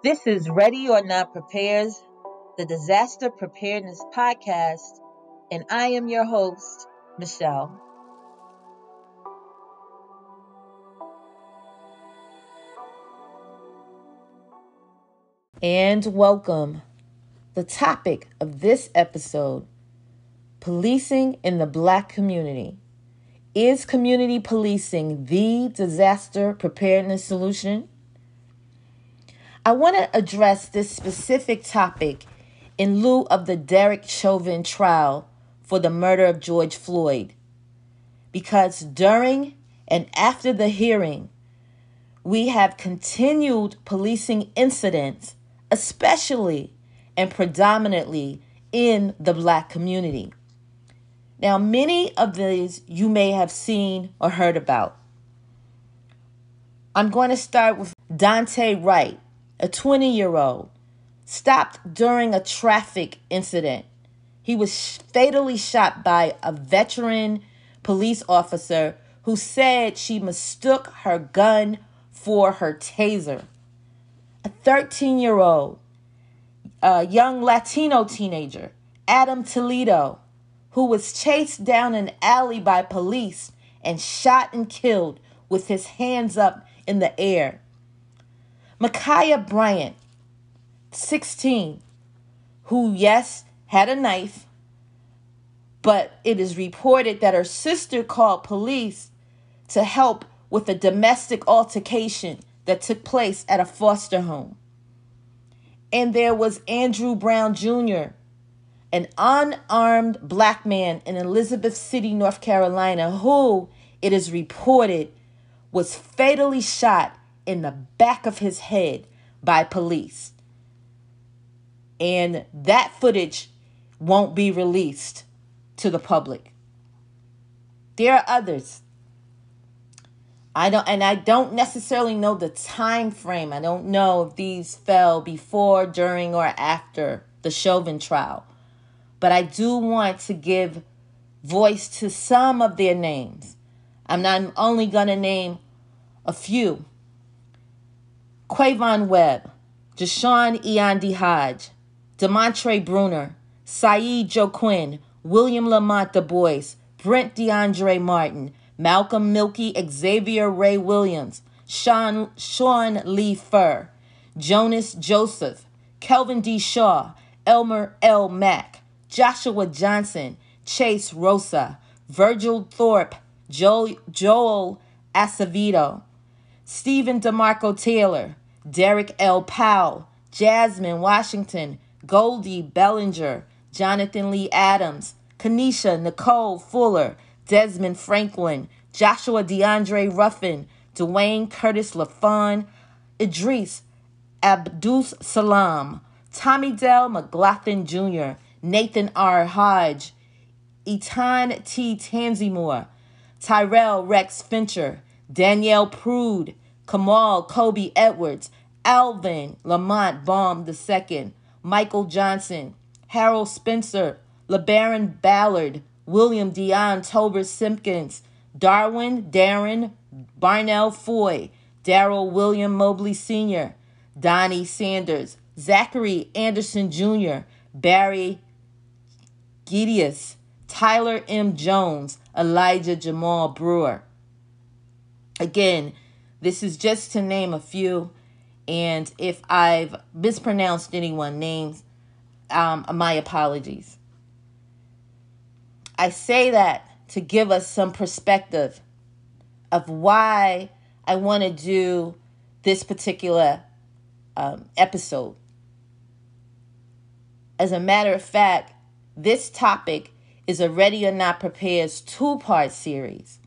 This is Ready or Not Prepares, the Disaster Preparedness Podcast, and I am your host, Michelle. And welcome. The topic of this episode, policing in the Black community. Is community policing the disaster preparedness solution? I want to address this specific topic in lieu of the Derek Chauvin trial for the murder of George Floyd, because during and after the hearing, we have continued policing incidents, especially and predominantly in the Black community. Now, many of these you may have seen or heard about. I'm going to start with Dante Wright, a 20-year-old, stopped during a traffic incident. He was fatally shot by a veteran police officer who said she mistook her gun for her taser. A 13-year-old, a young Latino teenager, Adam Toledo, who was chased down an alley by police and shot and killed with his hands up in the air. Ma'Khia Bryant, 16, who, yes, had a knife, but it is reported that her sister called police to help with a domestic altercation that took place at a foster home. And there was Andrew Brown Jr., an unarmed Black man in Elizabeth City, North Carolina, who, it is reported, was fatally shot in the back of his head by police. And that footage won't be released to the public. There are others. I don't necessarily know the time frame. I don't know if these fell before, during, or after the Chauvin trial. But I do want to give voice to some of their names. I'm only going to name a few. Quavon Webb, Deshaun Eandi Hodge, Demontre Bruner, Saeed Joquin, William Lamont Du Bois, Brent DeAndre Martin, Malcolm Milky, Xavier Ray Williams, Sean Lee Fur, Jonas Joseph, Kelvin D. Shaw, Elmer L. Mack, Joshua Johnson, Chase Rosa, Virgil Thorpe, Joel Acevedo, Stephen DeMarco Taylor, Derek L. Powell, Jasmine Washington, Goldie Bellinger, Jonathan Lee Adams, Kanisha Nicole Fuller, Desmond Franklin, Joshua DeAndre Ruffin, Dwayne Curtis LaFon, Idris Abdus Salam, Tommy Dell McLaughlin Jr., Nathan R. Hodge, Etan T. Tanzymore, Tyrell Rex Fincher, Danielle Prude, Kamal Kobe Edwards, Alvin Lamont Baum II, Michael Johnson, Harold Spencer, LeBaron Ballard, William Dion Tober Simpkins, Darren Barnell Foy, Daryl William Mobley Sr., Donnie Sanders, Zachary Anderson Jr., Barry Gideus, Tyler M. Jones, Elijah Jamal Brewer. Again, this is just to name a few, and if I've mispronounced anyone's names, my apologies. I say that to give us some perspective of why I want to do this particular episode. As a matter of fact, this topic is a Ready or Not Prepared's two-part series.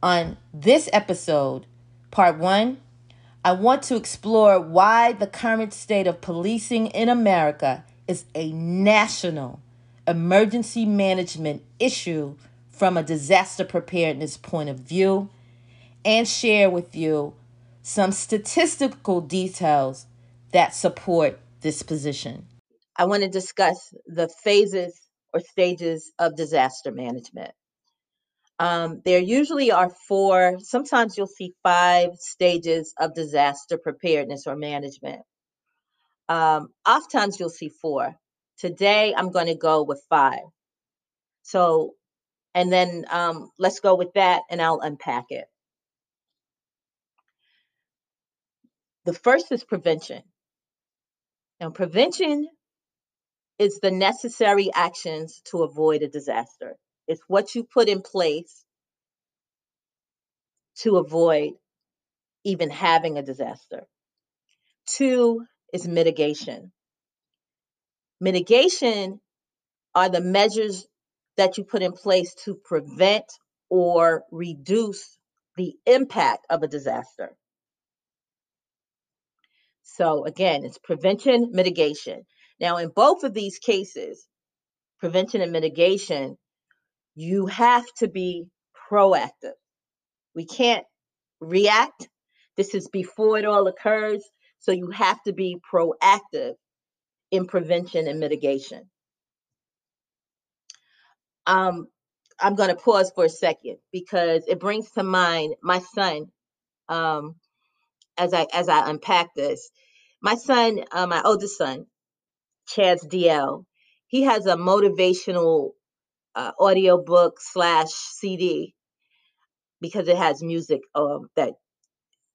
On this episode, part one, I want to explore why the current state of policing in America is a national emergency management issue from a disaster preparedness point of view, and share with you some statistical details that support this position. I want to discuss the phases or stages of disaster management. There usually are four, sometimes you'll see five stages of disaster preparedness or management. Oftentimes you'll see four. Today, I'm going to go with five. So, and then let's go with that and I'll unpack it. The first is prevention. Now, prevention is the necessary actions to avoid a disaster. It's what you put in place to avoid even having a disaster. Two is mitigation. Mitigation are the measures that you put in place to prevent or reduce the impact of a disaster. So again, it's prevention, mitigation. Now, in both of these cases, prevention and mitigation, you have to be proactive. We can't react. This is before it all occurs. So you have to be proactive in prevention and mitigation. I'm going to pause for a second because it brings to mind my son, as I unpack this. My son, my oldest son, Chaz DL, he has a motivational audiobook / CD because it has music that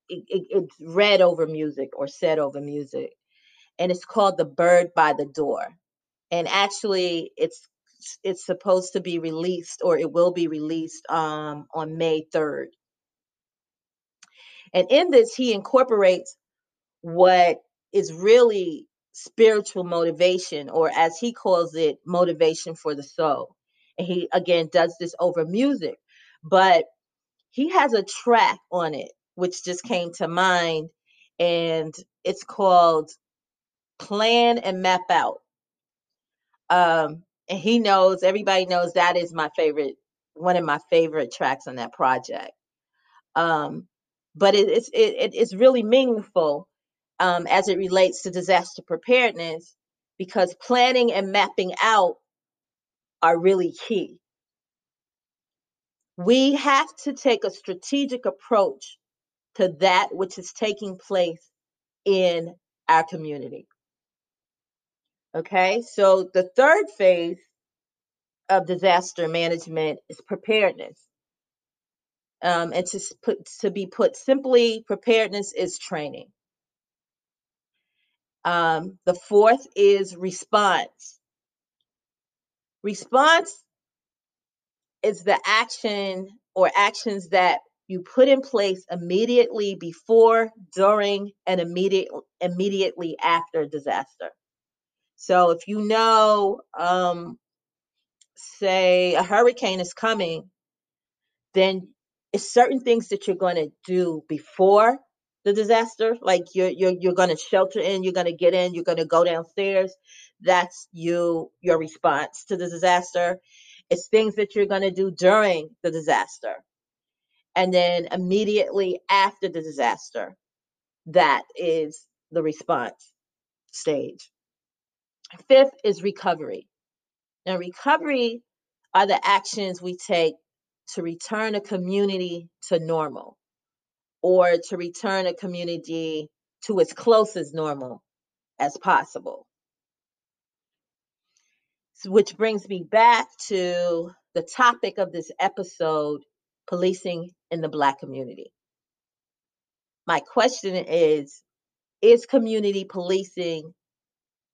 it's read over music or said over music. And it's called The Bird by the Door. And actually it's supposed to be released, or it will be released on May 3rd. And in this, he incorporates what is really spiritual motivation, or as he calls it, motivation for the soul. And he, again, does this over music, but he has a track on it, which just came to mind, and it's called Plan and Map Out. And he knows, everybody knows that is my favorite, one of my favorite tracks on that project. But it's really meaningful as it relates to disaster preparedness, because planning and mapping out are really key. We have to take a strategic approach to that which is taking place in our community. Okay, so the third phase of disaster management is preparedness. And to be put simply, preparedness is training. The fourth is response. Response is the action or actions that you put in place immediately before, during, and immediately after disaster. So if you know, say a hurricane is coming, then it's certain things that you're going to do before the disaster, like you're going to shelter in, you're going to get in, you're going to go downstairs. That's your response to the disaster. It's things that you're going to do during the disaster, and then immediately after the disaster. That is the response stage. Fifth is recovery. Now, recovery are the actions we take to return a community to normal, or to return a community to as close as normal as possible. So, which brings me back to the topic of this episode, policing in the Black community. My question is community policing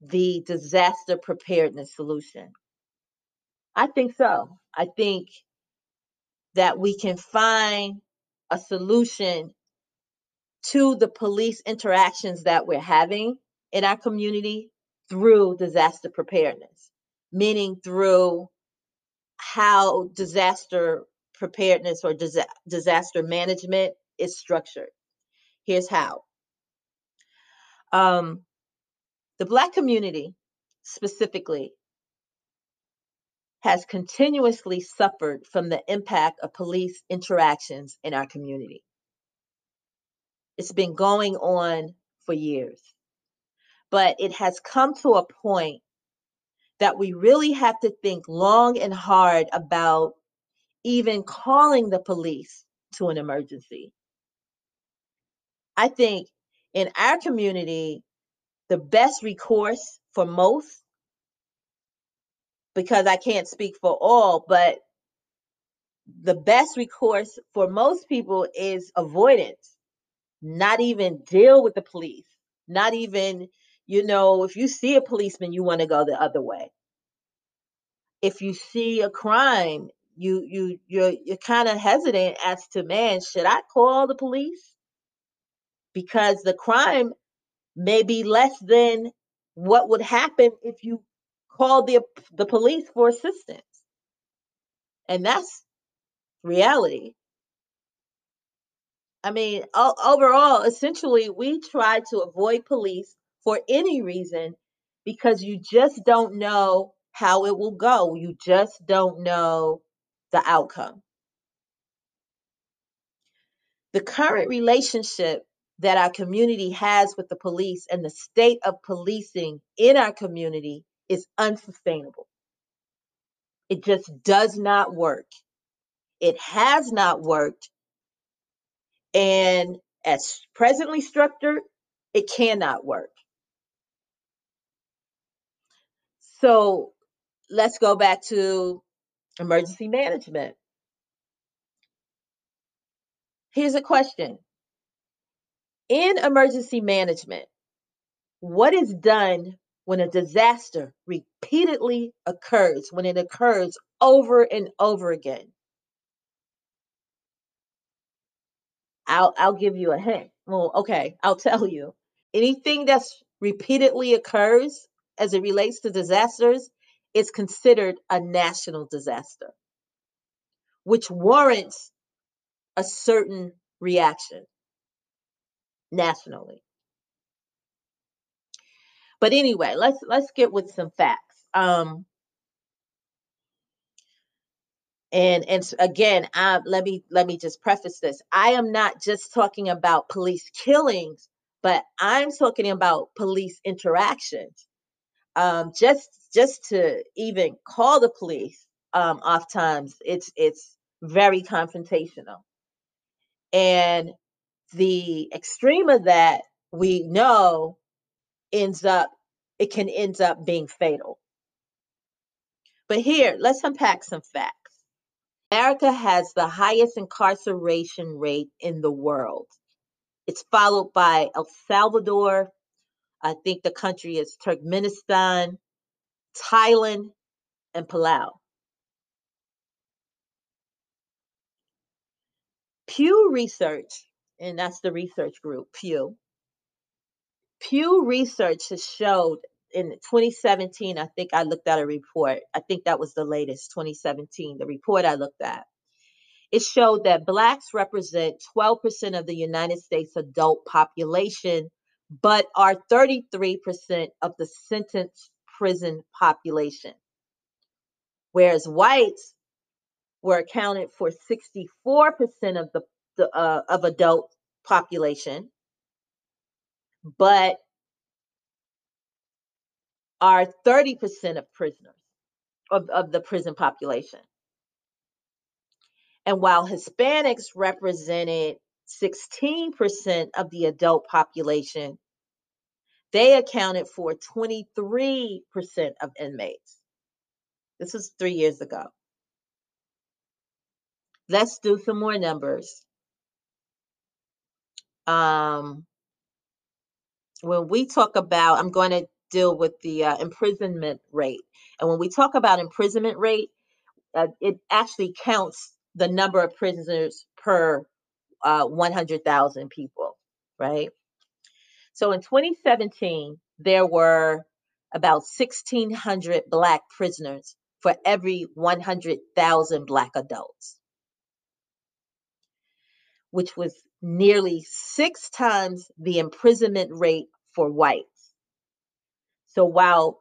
the disaster preparedness solution? I think so. I think that we can find a solution to the police interactions that we're having in our community through disaster preparedness, meaning through how disaster preparedness or disaster management is structured. Here's how. The Black community specifically has continuously suffered from the impact of police interactions in our community. It's been going on for years, but it has come to a point that we really have to think long and hard about even calling the police to an emergency. I think in our community, the best recourse for most, because I can't speak for all, but the best recourse for most people is avoidance. Not even deal with the police. Not even, you know, if you see a policeman, you want to go the other way. If you see a crime, you're kind of hesitant as to, man, should I call the police? Because the crime may be less than what would happen if you called the police for assistance. And that's reality. I mean, overall, essentially, we try to avoid police for any reason because you just don't know how it will go. You just don't know the outcome. The current relationship that our community has with the police and the state of policing in our community is unsustainable. It just does not work. It has not worked. And as presently structured, it cannot work. So let's go back to emergency management. Here's a question. In emergency management, what is done when a disaster repeatedly occurs, when it occurs over and over again? I'll give you a hint. Well, okay, I'll tell you. Anything that's repeatedly occurs as it relates to disasters is considered a national disaster, which warrants a certain reaction nationally. But anyway, let's get with some facts. And again, let me just preface this. I am not just talking about police killings, but I'm talking about police interactions. Just to even call the police, oftentimes it's very confrontational. And the extreme of that, we know, it can end up being fatal. But here, let's unpack some facts. America has the highest incarceration rate in the world. It's followed by El Salvador. I think the country is Turkmenistan, Thailand, and Palau. Pew Research, and that's the research group, Pew. Pew Research has showed in 2017, I think I looked at a report. I think that was the latest, 2017, the report I looked at. It showed that Blacks represent 12% of the United States adult population, but are 33% of the sentenced prison population, whereas whites were accounted for 64% of the adult population, but are 30% of prisoners, of the prison population. And while Hispanics represented 16% of the adult population, they accounted for 23% of inmates. This was 3 years ago. Let's do some more numbers. When we talk about, I'm going to deal with the imprisonment rate. And when we talk about imprisonment rate, it actually counts the number of prisoners per 100,000 people, right? So in 2017, there were about 1,600 Black prisoners for every 100,000 Black adults, which was nearly 6 times the imprisonment rate for whites. So while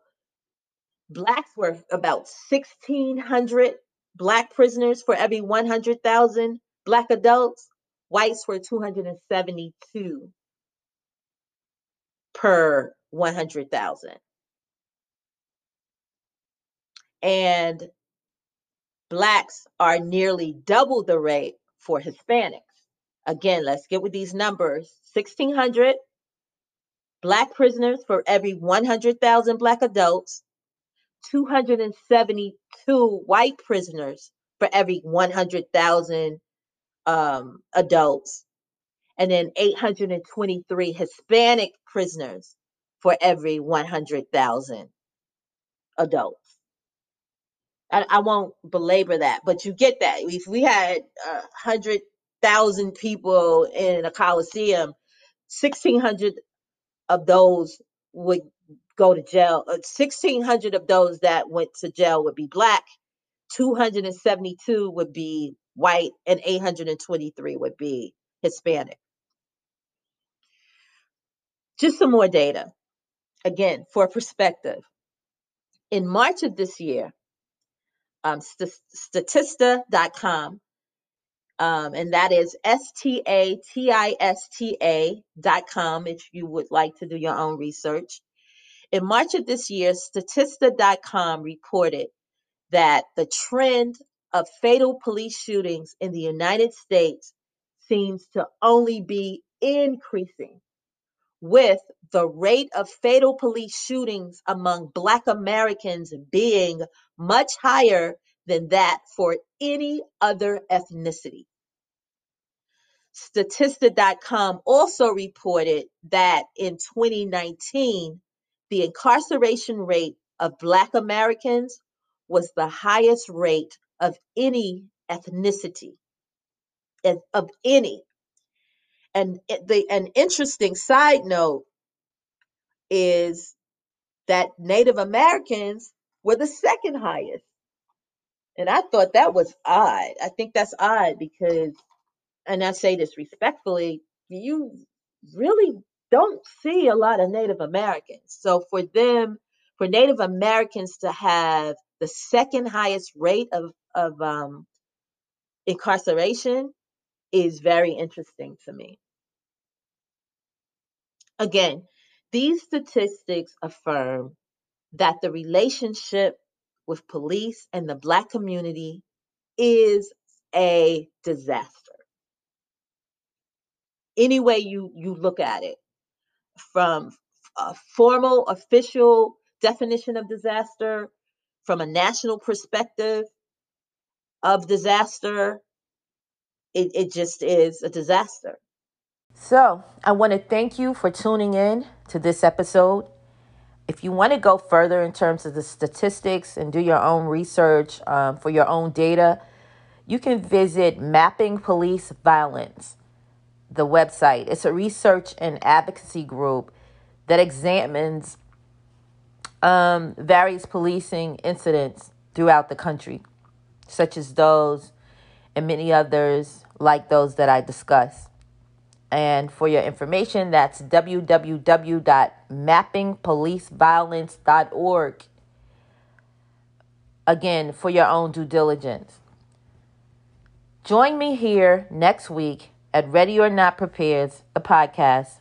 Blacks were about 1,600 Black prisoners for every 100,000 Black adults, whites were 272 per 100,000. And Blacks are nearly double the rate for Hispanics. Again, let's get with these numbers. 1,600 Black prisoners for every 100,000 Black adults, 272 white prisoners for every 100,000 adults, and then 823 Hispanic prisoners for every 100,000 adults. I won't belabor that, but you get that. If we had 100,000 people in a Coliseum, 1,600 of those would go to jail. 1,600 of those that went to jail would be Black, 272 would be white, and 823 would be Hispanic. Just some more data, again, for perspective. In March of this year, Statista.com, and that is STATISTA.com if you would like to do your own research. In March of this year, Statista.com reported that the trend of fatal police shootings in the United States seems to only be increasing, with the rate of fatal police shootings among Black Americans being much higher than that for any other ethnicity. Statista.com also reported that in 2019, the incarceration rate of Black Americans was the highest rate of any ethnicity, of any. And an interesting side note is that Native Americans were the second highest. And I thought that was odd. I think that's odd because, and I say this respectfully, you really don't see a lot of Native Americans. So for them, for Native Americans to have the second highest rate of incarceration is very interesting to me. Again, these statistics affirm that the relationship with police and the Black community is a disaster. Any way you look at it, from a formal official definition of disaster, from a national perspective of disaster, it just is a disaster. So I want to thank you for tuning in to this episode. If you want to go further in terms of the statistics and do your own research for your own data, you can visit Mapping Police Violence, the website. It's a research and advocacy group that examines various policing incidents throughout the country, such as those and many others like those that I discuss. And for your information, that's www.mappingpoliceviolence.org. Again, for your own due diligence. Join me here next week at Ready or Not Prepares, the podcast,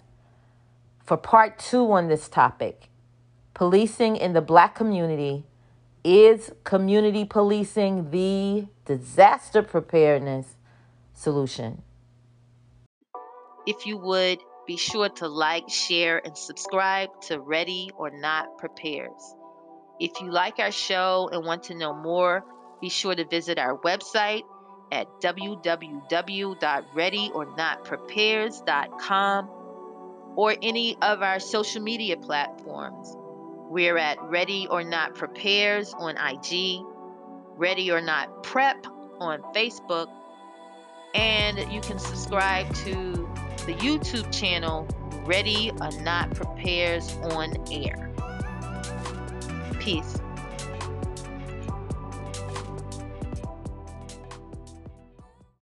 for part 2 on this topic. Policing in the Black community. Is community policing the disaster preparedness solution? If you would, be sure to like, share, and subscribe to Ready or Not Prepares. If you like our show and want to know more, be sure to visit our website at www.readyornotprepares.com or any of our social media platforms. We're at Ready or Not Prepares on IG, Ready or Not Prep on Facebook, and you can subscribe to the YouTube channel, Ready or Not Prepares on Air. Peace.